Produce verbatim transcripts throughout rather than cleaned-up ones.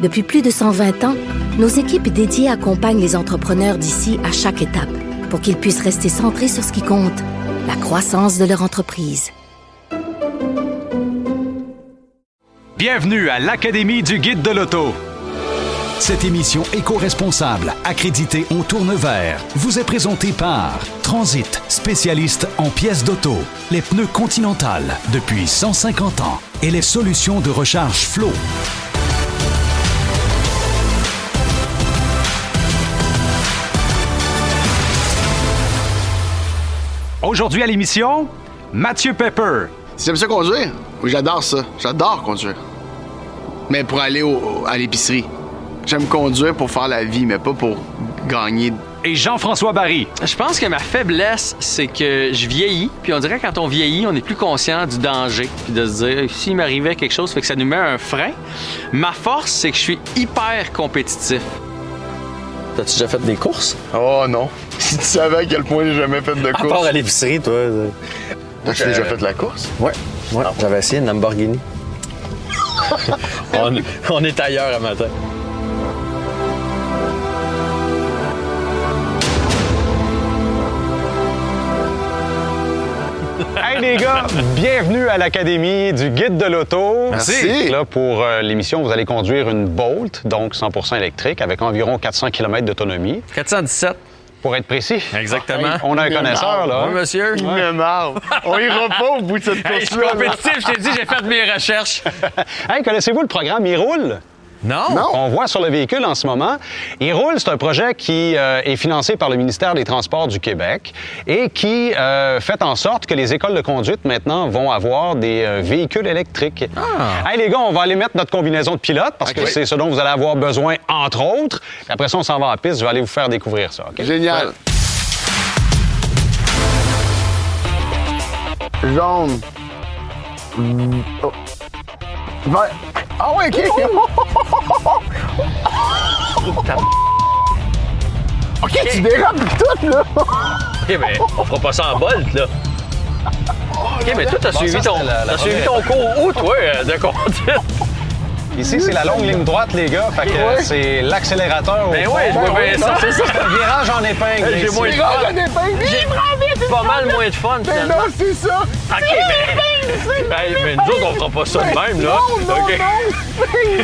Depuis plus de cent vingt ans, nos équipes dédiées accompagnent les entrepreneurs d'ici à chaque étape pour qu'ils puissent rester centrés sur ce qui compte, la croissance de leur entreprise. Bienvenue à l'Académie du Guide de l'Auto. Cette émission éco-responsable, accréditée On tourne vert, vous est présentée par Transit, spécialiste en pièces d'auto, les pneus Continental depuis cent cinquante ans et les solutions de recharge Flow. Aujourd'hui à l'émission, Matthieu Pepper. C'est ça conduire? Oui, j'adore ça. J'adore conduire. Mais pour aller au, à l'épicerie. J'aime conduire pour faire la vie, mais pas pour gagner. Et Jean-François Baril. Je pense que ma faiblesse, c'est que je vieillis. Puis on dirait que quand on vieillit, on est plus conscient du danger. Puis de se dire, s'il m'arrivait quelque chose, fait que ça nous met un frein. Ma force, c'est que je suis hyper compétitif. T'as-tu déjà fait des courses? Oh non. Si tu savais à quel point j'ai jamais fait de course. À part à l'épicerie, toi. T'as-tu euh... déjà fait de la course? Ouais. ouais. Ah, j'avais essayé une Lamborghini. on, on est ailleurs à matin. Hey les gars, bienvenue à l'Académie du Guide de l'Auto. Merci. Là, pour euh, l'émission, vous allez conduire une Bolt, donc cent pour cent électrique, avec environ quatre cents kilomètres d'autonomie. quatre cent dix-sept. Pour être précis. Exactement. Hey, on a un connaisseur, là. Oui, monsieur. Il me marre. On ira pas au bout de cette course-là. Hey, je suis compétitif, je t'ai dit, j'ai fait mes recherches. Hey, connaissez-vous le programme Il roule? Non. non. On voit sur le véhicule en ce moment. Il roule, c'est un projet qui euh, est financé par le ministère des Transports du Québec et qui euh, fait en sorte que les écoles de conduite, maintenant, vont avoir des euh, véhicules électriques. Ah. Hey, les gars, on va aller mettre notre combinaison de pilote parce okay. que c'est ce dont vous allez avoir besoin, entre autres. Puis après ça, on s'en va à la piste. Je vais aller vous faire découvrir ça. Okay? Génial. Ouais. Jaune. Oh. Vert. Ah ouais, OK! OK, okay. Tu dérapes tout, là! OK, mais on fera pas ça en bolt, là! OK, mais toi, t'as bon, suivi, ton, la, la t'as suivi ton cours où, toi, de conduite? Ici, c'est la longue ligne droite, les gars, fait que oui. c'est l'accélérateur au ben fond. Oui, je vois bien ça, c'est ça! Le virage en épingle, j'ai moins de fun! Virage en épingle! J'ai pas mal moins de fun, finalement! Mais non, c'est ça! OK, mais... Hey, mais nous autres, on fera pas ça de même, là. Non, non, okay.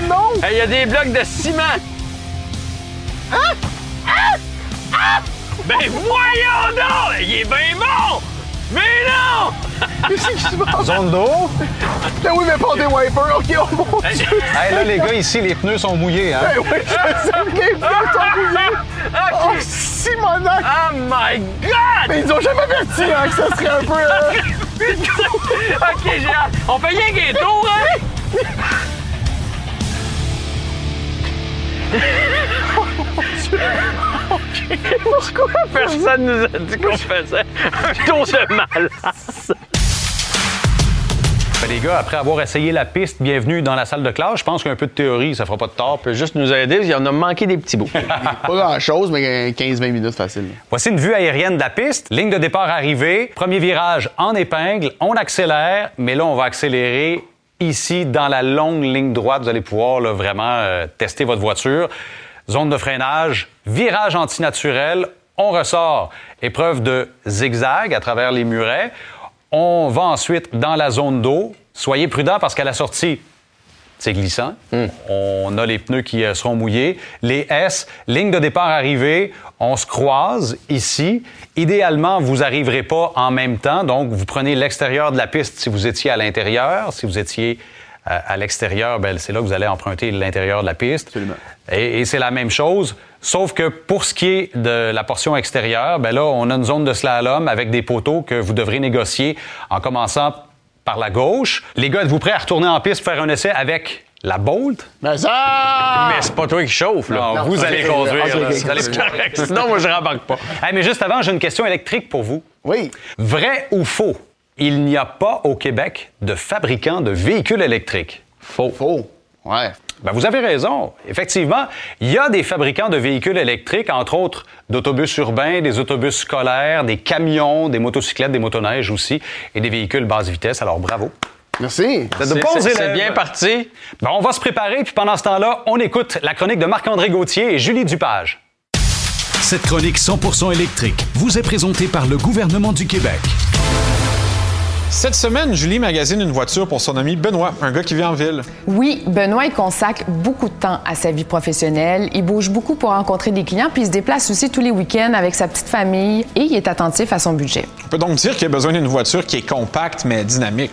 non, non. Hey, y a des blocs de ciment. Hein? Hein? Hein? Ben voyons donc! Il est bien bon! Mais non! Qu'est-ce qui se passe? Zone d'eau? Ben oui, mais pas des wipers. OK, on monte. Hey, là, les gars, ici, les pneus sont mouillés, hein? Ben oui, je sais, les pneus sont mouillés. Okay. Oh, Simonac! Oh my God! Mais ils ont jamais averti, hein, que ça serait un peu... Euh... OK, j'ai hâte. On fait rien qu'un tour, hein? Oh mon Dieu! OK. Pourquoi personne nous a dit qu'on faisait un tour de malasse? Les gars, après avoir essayé la piste, bienvenue dans la salle de classe. Je pense qu'un peu de théorie, ça fera pas de tort. Peut juste nous aider, il y en a manqué des petits bouts. Pas grand-chose, mais quinze à vingt minutes facile. Voici une vue aérienne de la piste. Ligne de départ arrivée. Premier virage en épingle. On accélère, mais là, on va accélérer ici dans la longue ligne droite. Vous allez pouvoir là, vraiment euh, tester votre voiture. Zone de freinage, virage antinaturel. On ressort. Épreuve de zigzag à travers les murets. On va ensuite dans la zone d'eau. Soyez prudents parce qu'à la sortie, c'est glissant. Mm. On a les pneus qui seront mouillés. Les S, ligne de départ arrivée, on se croise ici. Idéalement, vous n'arriverez pas en même temps. Donc, vous prenez l'extérieur de la piste si vous étiez à l'intérieur. Si vous étiez à l'extérieur, bien, c'est là que vous allez emprunter l'intérieur de la piste. Absolument. Et, et c'est la même chose. Sauf que pour ce qui est de la portion extérieure, bien là, on a une zone de slalom avec des poteaux que vous devrez négocier en commençant par la gauche. Les gars, êtes-vous prêts à retourner en piste pour faire un essai avec La Bolt? Mais ça! Mais c'est pas toi qui chauffe, là. Non, non, vous allez conduire. Là, vous allez correct. Sinon, moi, je rembarque pas. Hey, mais juste avant, j'ai une question électrique pour vous. Oui. Vrai ou faux? Il n'y a pas au Québec de fabricant de véhicules électriques. Faux. Faux. Ouais. Ben, vous avez raison. Effectivement, il y a des fabricants de véhicules électriques, entre autres d'autobus urbains, des autobus scolaires, des camions, des motocyclettes, des motoneiges aussi, et des véhicules basse vitesse. Alors, bravo. Merci. Merci. C'est bien parti. Ben, on va se préparer, puis pendant ce temps-là, on écoute la chronique de Marc-André Gauthier et Julie Dupage. Cette chronique cent pour cent électrique vous est présentée par le gouvernement du Québec. Cette semaine, Julie magasine une voiture pour son ami Benoît, un gars qui vit en ville. Oui, Benoît, il consacre beaucoup de temps à sa vie professionnelle. Il bouge beaucoup pour rencontrer des clients, puis il se déplace aussi tous les week-ends avec sa petite famille et il est attentif à son budget. On peut donc dire qu'il a besoin d'une voiture qui est compacte mais dynamique.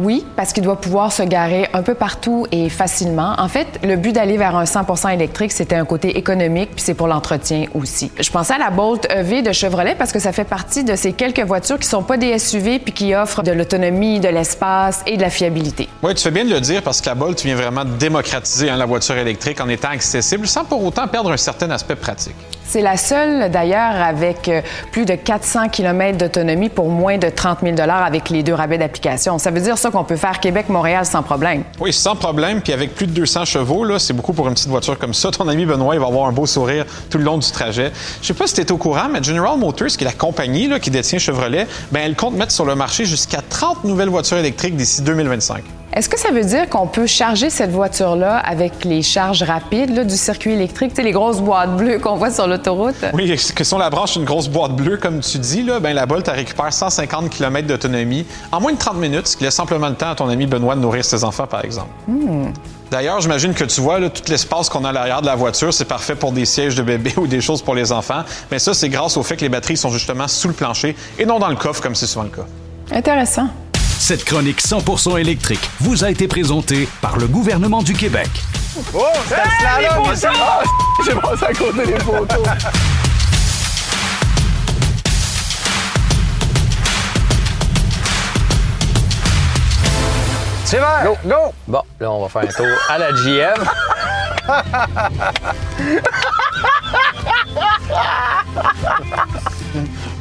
Oui, parce qu'il doit pouvoir se garer un peu partout et facilement. En fait, le but d'aller vers un cent pour cent électrique, c'était un côté économique, puis c'est pour l'entretien aussi. Je pensais à la Bolt E V de Chevrolet parce que ça fait partie de ces quelques voitures qui sont pas des S U V puis qui offrent de l'autonomie, de l'espace et de la fiabilité. Oui, tu fais bien de le dire parce que la Bolt vient vraiment démocratiser hein, la voiture électrique en étant accessible sans pour autant perdre un certain aspect pratique. C'est la seule, d'ailleurs, avec plus de quatre cents kilomètres d'autonomie pour moins de trente mille dollars avec les deux rabais d'application. Ça veut dire ça qu'on peut faire Québec-Montréal sans problème. Oui, sans problème, puis avec plus de deux cents chevaux, là, c'est beaucoup pour une petite voiture comme ça. Ton ami Benoît, il va avoir un beau sourire tout le long du trajet. Je sais pas si tu es au courant, mais General Motors, qui est la compagnie là, qui détient Chevrolet, ben elle compte mettre sur le marché jusqu'à trente nouvelles voitures électriques d'ici deux mille vingt-cinq. Est-ce que ça veut dire qu'on peut charger cette voiture-là avec les charges rapides là, du circuit électrique, tu sais, les grosses boîtes bleues qu'on voit sur l'autoroute? Oui, que si on la branche une grosse boîte bleue, comme tu dis, là, ben, la Bolt récupère cent cinquante kilomètres d'autonomie en moins de trente minutes, ce qui laisse simplement le temps à ton ami Benoît de nourrir ses enfants, par exemple. Hmm. D'ailleurs, j'imagine que tu vois, là, tout l'espace qu'on a à l'arrière de la voiture, c'est parfait pour des sièges de bébé ou des choses pour les enfants. Mais ça, c'est grâce au fait que les batteries sont justement sous le plancher et non dans le coffre, comme c'est souvent le cas. Intéressant. Cette chronique cent pour cent électrique vous a été présentée par le gouvernement du Québec. Oh, c'est hey, un slalom! Oh, j'ai pensé à côté des photos. C'est vert! Go, go! Bon, là, on va faire un tour à la G M.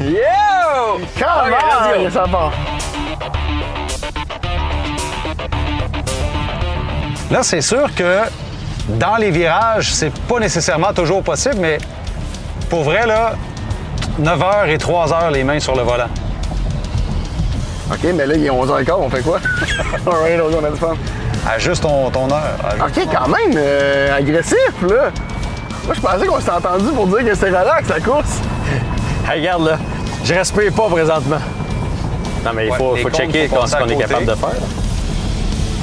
Yo! Comment? Ça va. Là, c'est sûr que dans les virages, c'est pas nécessairement toujours possible, mais pour vrai, là, neuf heures et trois heures, les mains sur le volant. OK, mais là, il est onze heures quinze, on fait quoi? All right, on a du fun. Ajuste ton, ton heure. Ajuste OK, ton... quand même, euh, agressif, là. Moi, je pensais qu'on s'est entendu pour dire que c'est relax, la course. Hey, regarde, là, je respire pas présentement. Non, mais il faut, ouais, faut checker ce qu'on est capable de faire.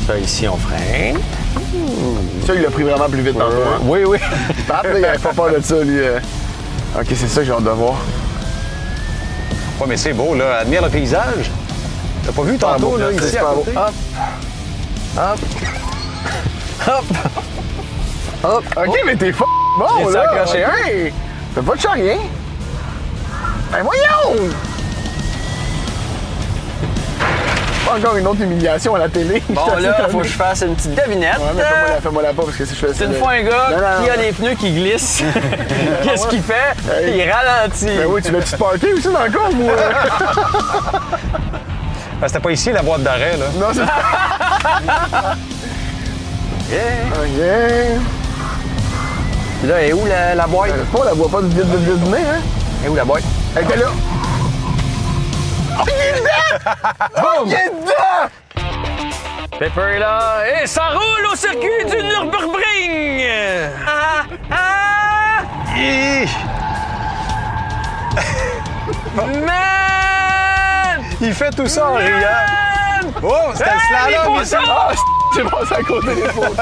Ça, ici, on freine. Mmh. Ça, il l'a pris vraiment plus vite dans le temps. Oui, oui. Pat, il n'avait pas peur de ça, lui. OK, c'est ça que j'ai hâte de voir. Ouais, mais c'est beau, là. Admire le paysage. T'as pas vu tantôt, beau, là, ici, à côté? Hop. Hop. Hop. Hop. OK, oh. Mais t'es f*** bon, là. Accroché un. Hey, t'as pas de char, rien. Ben, voyons! Encore une autre humiliation à la télé. Bon, là, il faut que je fasse une petite devinette. Ouais, mais fais-moi la, fais-moi la pas, parce que si je fais ça... C'est une fois un gars non, non, qui a non. les pneus qui glissent. Qu'est-ce qu'il fait? Hey. Il ralentit. Ben oui, tu l'as tu party aussi dans le coin, moi? Ben, c'était pas ici, la boîte d'arrêt, là. Non, c'est pas... Yeah. OK. Puis là, elle est où, la, la boîte? Ben, on la voit pas du vide, vide, vide, nez, hein? Elle est où, la boîte? Elle était là. Oh, il est dedans! Oh, il est dedans! Pepper est là et ça roule au circuit oh. du Nürburgring! Ah! Ah! Et... Man! Il fait tout ça en riant! Oh, c'était hey, le slalom ici! Oh, j'ai passé à côté des photos!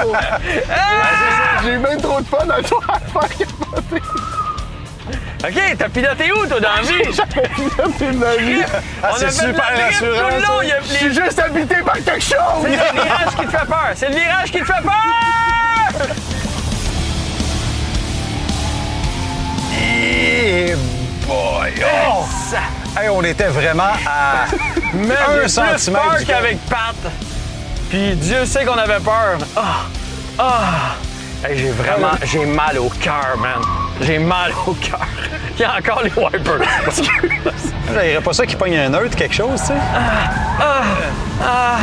Hey! J'ai eu même trop de fun à toi à faire capoter! OK, t'as piloté où, toi, dans la vie? J'avais piloté dans la vie. Ah, c'est super rassurant. Je suis juste habité par quelque chose. C'est le virage qui te fait peur. C'est le virage qui te fait peur! Eh boy! Oh! Hey, on était vraiment à un centimètre. Plus peur qu'avec Pat. Puis Dieu sait qu'on avait peur. Oh. Ah! Hey, j'ai vraiment... J'ai mal au cœur, man. J'ai mal au cœur. Il y a encore les wipers. Il n'y aurait pas ça qui pogne un neutre, quelque chose, tu sais? Ah! Ah! Ah!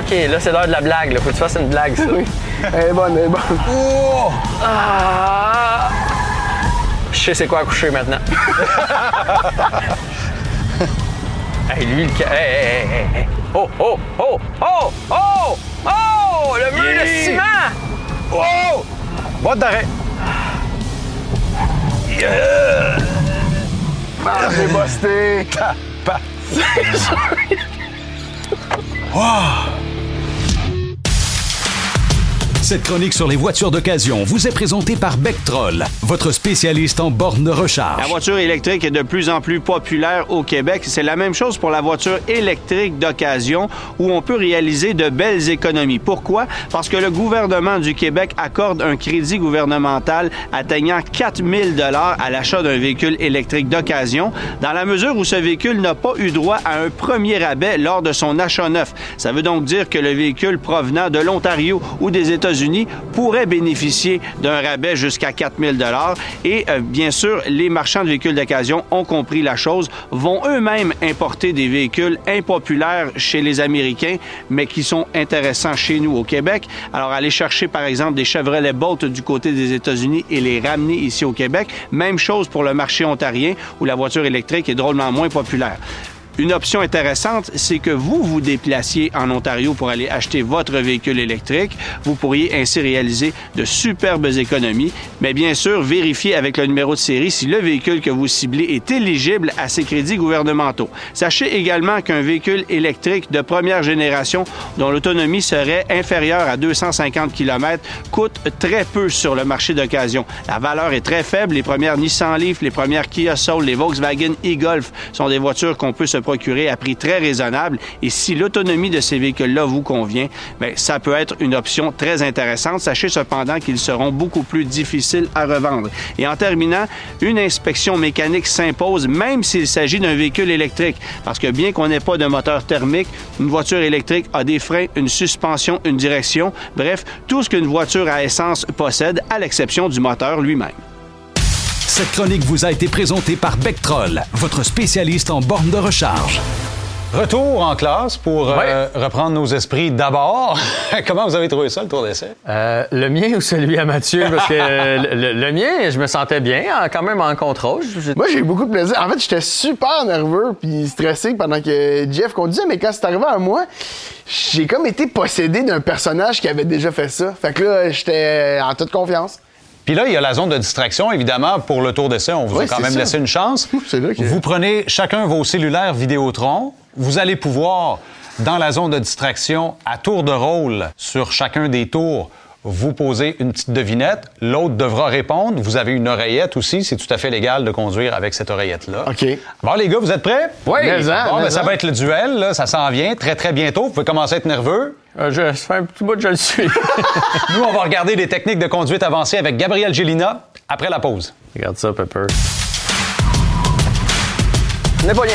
OK, là, c'est l'heure de la blague. Là. Faut que tu fasses une blague, ça. Oui. Elle est bonne, elle est bonne. Oh! Ah! Je sais c'est quoi accoucher maintenant. Hey, lui, le... Hey, hey, hey, hey. Oh, oh, oh, oh, oh! Oh! Le mur yeah. de ciment! Oh! Boîte d'arrêt. Yeah! Ah, j'ai busté! Tapa! C'est sûr! Wow! Cette chronique sur les voitures d'occasion vous est présentée par Bechtrol, votre spécialiste en borne de recharge. La voiture électrique est de plus en plus populaire au Québec. C'est la même chose pour la voiture électrique d'occasion où on peut réaliser de belles économies. Pourquoi? Parce que le gouvernement du Québec accorde un crédit gouvernemental atteignant quatre mille dollars à l'achat d'un véhicule électrique d'occasion dans la mesure où ce véhicule n'a pas eu droit à un premier rabais lors de son achat neuf. Ça veut donc dire que le véhicule provenant de l'Ontario ou des États-Unis pourraient bénéficier d'un rabais jusqu'à quatre mille dollars et euh, bien sûr, les marchands de véhicules d'occasion ont compris la chose, vont eux-mêmes importer des véhicules impopulaires chez les Américains, mais qui sont intéressants chez nous au Québec. Alors, aller chercher, par exemple, des Chevrolet Bolt du côté des États-Unis et les ramener ici au Québec. Même chose pour le marché ontarien où la voiture électrique est drôlement moins populaire. Une option intéressante, c'est que vous vous déplaciez en Ontario pour aller acheter votre véhicule électrique. Vous pourriez ainsi réaliser de superbes économies, mais bien sûr, vérifiez avec le numéro de série si le véhicule que vous ciblez est éligible à ces crédits gouvernementaux. Sachez également qu'un véhicule électrique de première génération dont l'autonomie serait inférieure à deux cent cinquante kilomètres coûte très peu sur le marché d'occasion. La valeur est très faible. Les premières Nissan Leaf, les premières Kia Soul, les Volkswagen e-Golf sont des voitures qu'on peut se procurer à prix très raisonnable et si l'autonomie de ces véhicules-là vous convient, bien, ça peut être une option très intéressante. Sachez cependant qu'ils seront beaucoup plus difficiles à revendre. Et en terminant, une inspection mécanique s'impose même s'il s'agit d'un véhicule électrique parce que bien qu'on n'ait pas de moteur thermique, une voiture électrique a des freins, une suspension, une direction, bref, tout ce qu'une voiture à essence possède à l'exception du moteur lui-même. Cette chronique vous a été présentée par Bechtrol, votre spécialiste en borne de recharge. Retour en classe pour ouais. euh, reprendre nos esprits d'abord. Comment vous avez trouvé ça, le tour d'essai? Euh, le mien ou celui à Mathieu? Parce que le, le mien, je me sentais bien, quand même en contrôle. Je... Moi, j'ai eu beaucoup de plaisir. En fait, j'étais super nerveux puis stressé pendant que Jeff conduisait, mais quand c'est arrivé à moi, j'ai comme été possédé d'un personnage qui avait déjà fait ça. Fait que là, j'étais en toute confiance. Puis là, il y a la zone de distraction, évidemment, pour le tour d'essai. On vous oui, a quand même ça. laissé une chance. C'est vrai que... Vous prenez chacun vos cellulaires Vidéotron. Vous allez pouvoir, dans la zone de distraction, à tour de rôle, sur chacun des tours, vous posez une petite devinette. L'autre devra répondre. Vous avez une oreillette aussi. C'est tout à fait légal de conduire avec cette oreillette-là. OK. Bon, les gars, vous êtes prêts? Oui. Mais en, bon, mais ben, ça va être le duel. Là. Ça s'en vient très, très bientôt. Vous pouvez commencer à être nerveux. Euh, je fais un petit bout de je le suis. Nous, on va regarder les techniques de conduite avancée avec Gabriel Gélina après la pause. Regarde ça, Pepper. Napoléon.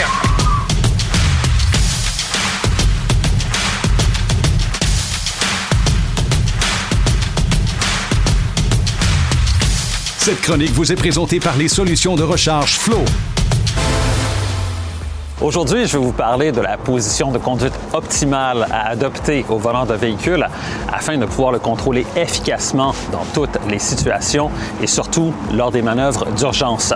Cette chronique vous est présentée par les solutions de recharge Flow. Aujourd'hui, je vais vous parler de la position de conduite optimale à adopter au volant d'un véhicule afin de pouvoir le contrôler efficacement dans toutes les situations et surtout lors des manœuvres d'urgence.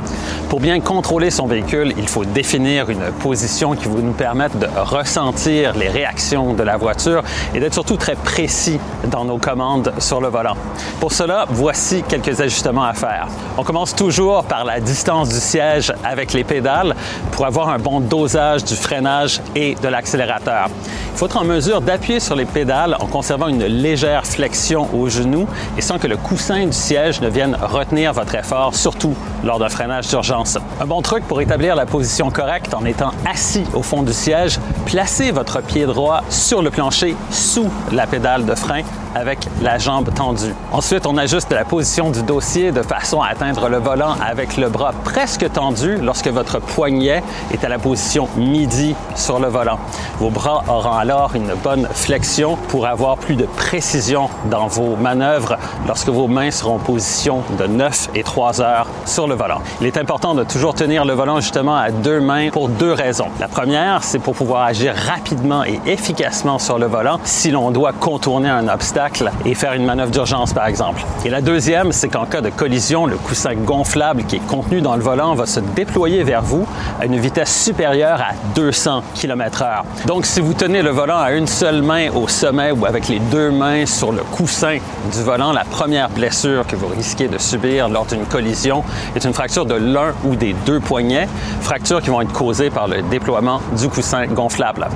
Pour bien contrôler son véhicule, il faut définir une position qui va nous permettre de ressentir les réactions de la voiture et d'être surtout très précis dans nos commandes sur le volant. Pour cela, voici quelques ajustements à faire. On commence toujours par la distance du siège avec les pédales pour avoir un bon dosage du freinage et de l'accélérateur. Il faut être en mesure d'appuyer sur les pédales en conservant une légère flexion aux genoux et sans que le coussin du siège ne vienne retenir votre effort, surtout lors d'un freinage d'urgence. Un bon truc pour établir la position correcte en étant assis au fond du siège, placez votre pied droit sur le plancher sous la pédale de frein avec la jambe tendue. Ensuite, on ajuste la position du dossier de façon à atteindre le volant avec le bras presque tendu lorsque votre poignet est à la position midi sur le volant. Vos bras auront alors une bonne flexion pour avoir plus de précision dans vos manœuvres lorsque vos mains seront en position de neuf et trois heures sur le volant. Il est important de toujours tenir le volant justement à deux mains pour deux raisons. La première, c'est pour pouvoir agir rapidement et efficacement sur le volant si l'on doit contourner un obstacle et faire une manœuvre d'urgence par exemple. Et la deuxième, c'est qu'en cas de collision, le coussin gonflable qui est contenu dans le volant va se déployer vers vous à une vitesse supérieure à deux cents kilomètres heure. Donc, si vous tenez le volant à une seule main au sommet ou avec les deux mains sur le coussin du volant, la première blessure que vous risquez de subir lors d'une collision est une fracture de l'un ou des deux poignets, fractures qui vont être causées par le déploiement du coussin gonflable.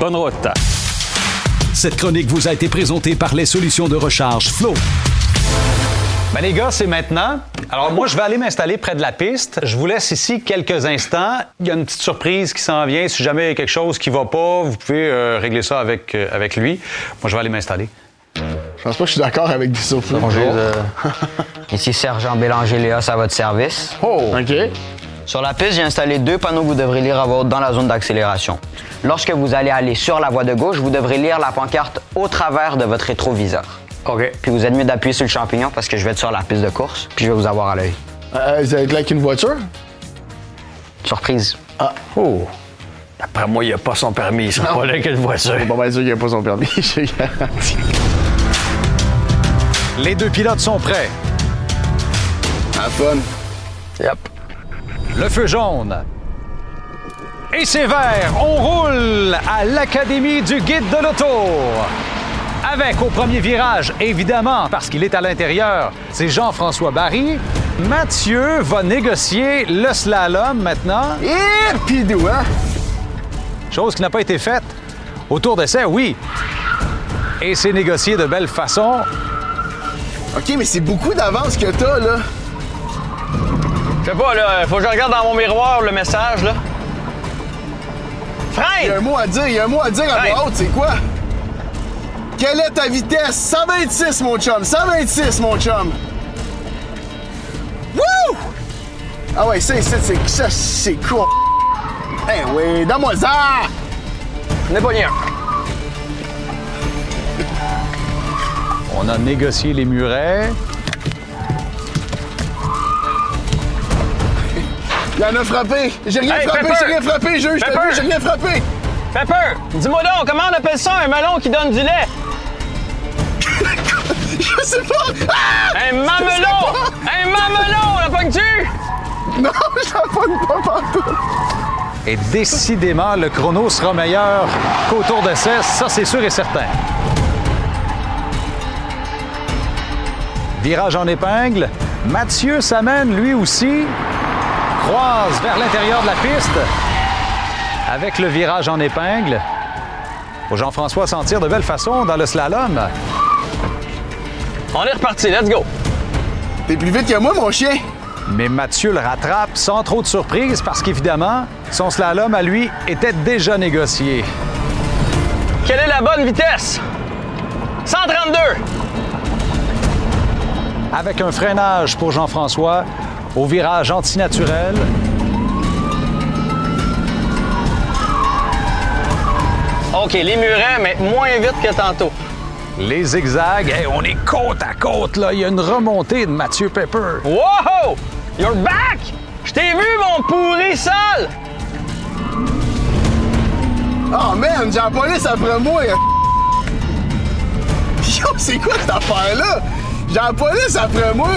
Bonne route! Cette chronique vous a été présentée par les solutions de recharge Flow. Ben les gars, c'est maintenant. Alors moi, je vais aller m'installer près de la piste. Je vous laisse ici quelques instants. Il y a une petite surprise qui s'en vient. Si jamais il y a quelque chose qui va pas, vous pouvez euh, régler ça avec, euh, avec lui. Moi, je vais aller m'installer. Je pense pas que je suis d'accord avec des surprises. Bonjour. Euh... Ici Sergent Bélanger Léos à votre service. Oh! OK. Sur la piste, j'ai installé deux panneaux que vous devrez lire à votre dans la zone d'accélération. Lorsque vous allez aller sur la voie de gauche, vous devrez lire la pancarte au travers de votre rétroviseur. OK. Puis vous êtes mieux d'appuyer sur le champignon parce que je vais être sur la piste de course, puis je vais vous avoir à l'œil. Euh, vous êtes là avec une voiture? Surprise. Ah. Oh. D'après moi, il n'a pas son permis. Il sera pas là avec une voiture. Je suis pas mal sûr qu'il n'a pas son permis, je garantis. Les deux pilotes sont prêts. Have fun. Yep. Le feu jaune. Et c'est vert. On roule à l'Académie du guide de l'auto. Avec au premier virage, évidemment, parce qu'il est à l'intérieur, c'est Jean-François Baril. Matthieu va négocier le slalom maintenant. Et pidou, hein? Chose qui n'a pas été faite. Au tour d'essai, oui. Et c'est négocié de belle façon. OK, mais c'est beaucoup d'avance que t'as, là. Je sais pas, là, faut que je regarde dans mon miroir le message, là. Freine! Il y a un mot à dire, il y a un mot à dire à voix haute, c'est quoi? Quelle est ta vitesse? cent vingt-six, mon chum! cent vingt-six, mon chum! Wouh! Ah ouais, ça, ça, c'est... ça, c'est cool. Eh hey, oui, donne-moi ça! N'est pas rien. On a négocié les murets. Il en a frappé! J'ai rien, hey, frappé, j'ai rien frappé, juge! J'ai vu, j'ai rien frappé! Pepper, dis-moi donc, comment on appelle ça un melon qui donne du lait? Je sais pas! Ah! Un mamelon! Un mamelon! La pogne-tu? Non, je la pogne pas partout! Et décidément, le chrono sera meilleur qu'au tour d'essai, ça c'est sûr et certain. Virage en épingle. Matthieu s'amène lui aussi. Croise vers l'intérieur de la piste. Avec le virage en épingle, Jean-François s'en tire de belle façon dans le slalom. On est reparti, let's go! T'es plus vite que moi, mon chien! Mais Matthieu le rattrape sans trop de surprise parce qu'évidemment, son slalom à lui était déjà négocié. Quelle est la bonne vitesse? cent trente-deux! Avec un freinage pour Jean-François au virage antinaturel. OK, les murets, mais moins vite que tantôt. Les zigzags, hey, on est côte à côte, là. Il y a une remontée de Matthieu Pepper. Wow! You're back! Je t'ai vu, mon pourri sale! Oh, man, Jean-Paulus après moi. Yo, c'est quoi cette affaire-là? Jean-Paulus après moi.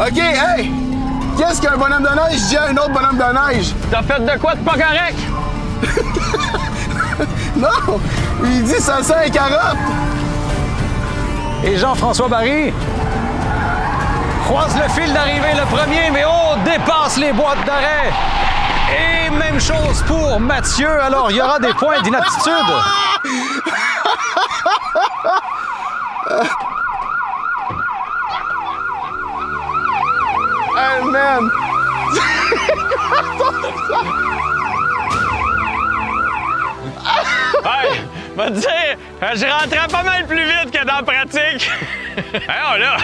OK, hey! Qu'est-ce qu'un bonhomme de neige dit à un autre bonhomme de neige? T'as fait de quoi de pas correct? Non! Il dit ça sent les carottes! Et Jean-François Baril croise le fil d'arrivée le premier, mais oh, dépasse les boîtes d'arrêt! Et même chose pour Matthieu, alors il y aura des points d'inaptitude! Hey man! Hey! va te dire, je rentrais pas mal plus vite que dans la pratique. Alors là,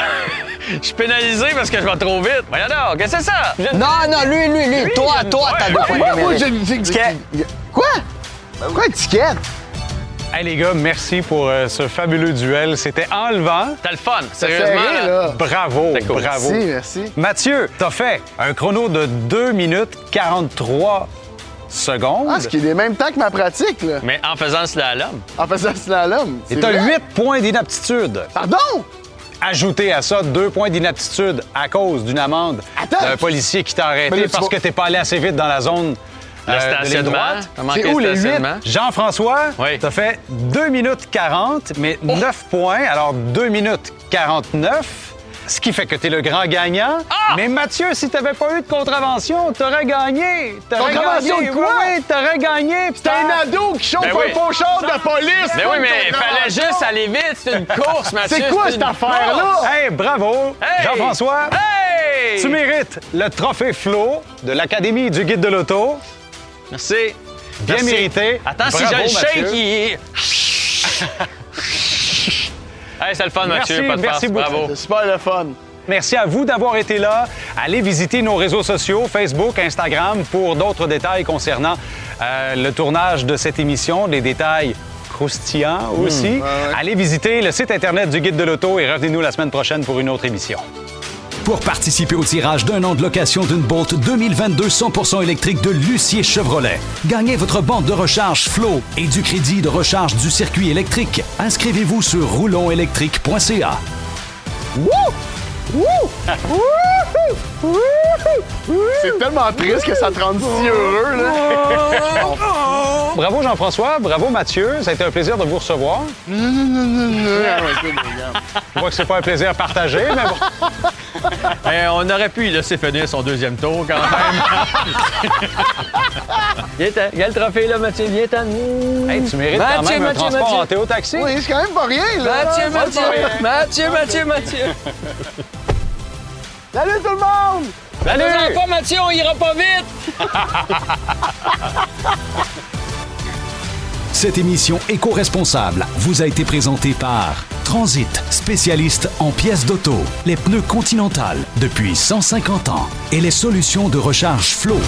je suis pénalisé parce que je vais trop vite. Mais non, qu'est-ce que c'est ça? Une... Non, non, lui, lui, lui. lui toi, une... toi, t'as deux fois le Moi, j'ai une fille. Quoi? Quoi, une tiquette? Hey les gars, merci pour euh, ce fabuleux duel. C'était enlevant. T'as le fun, sérieusement. Serré, là. Bravo, cool. bravo. Merci, merci. Mathieu, t'as fait un chrono de deux minutes quarante-trois secondes. Ah, ce qui est des mêmes temps que ma pratique, là. Mais en faisant slalom. En faisant slalom. Et t'as huit points d'inaptitude. Pardon? Ajouter à ça deux points d'inaptitude à cause d'une amende d'un policier qui t'a arrêté là, parce vas... que t'es pas allé assez vite dans la zone. Le stationnement. C'est où les huit? Jean-François, oui. T'as fait deux minutes quarante, mais oh. neuf points, alors deux minutes quarante-neuf, ce qui fait que t'es le grand gagnant. Ah! Mais Mathieu, si t'avais pas eu de contravention, t'aurais gagné. T'aurais contravention gagné, de quoi? Oui, t'aurais gagné. C'était un ado qui chauffe ben oui. un pochard de police. Mais ben oui, mais fallait juste aller vite. C'est une course, Mathieu. C'est quoi cette affaire-là? Hey, bravo, hey! Jean-François. Hey! Tu mérites le trophée Flow de l'Académie du guide de l'auto. Merci. Bien Merci. mérité. Attends, Bravo, si j'ai le shake, il... hey, c'est le fun, Merci, Mathieu. Pas de Merci farce. beaucoup. Bravo. C'est super le fun. Merci à vous d'avoir été là. Allez visiter nos réseaux sociaux, Facebook, Instagram, pour d'autres détails concernant euh, le tournage de cette émission, des détails croustillants aussi. Mmh, euh... Allez visiter le site Internet du Guide de l'auto et revenez-nous la semaine prochaine pour une autre émission. Pour participer au tirage d'un an de location d'une Bolt deux mille vingt-deux cent pour cent électrique de Lucier Chevrolet, gagnez votre bande de recharge Flow et du crédit de recharge du circuit électrique. Inscrivez-vous sur roulon électrique point c a. C'est tellement triste que ça te rend si heureux, là. Bravo Jean-François, bravo Mathieu, ça a été un plaisir de vous recevoir. Je vois que c'est pas un plaisir partagé, mais bon. Hey, on aurait pu y laisser finir son deuxième tour, quand même. Il y a le trophée, là, Mathieu. Viens, t'en. Hey, tu mérites Mathieu, quand même Mathieu, un transport Mathieu. en théo-taxi. Oui, c'est quand même pas rien, là. Mathieu, Mathieu, Mathieu, Mathieu, Mathieu, Mathieu. Salut, tout le monde! Salut! Salut. Pas, Mathieu, on ira pas vite! Cette émission éco-responsable vous a été présentée par... Transit, spécialiste en pièces d'auto, les pneus Continental depuis cent cinquante ans et les solutions de recharge Flow.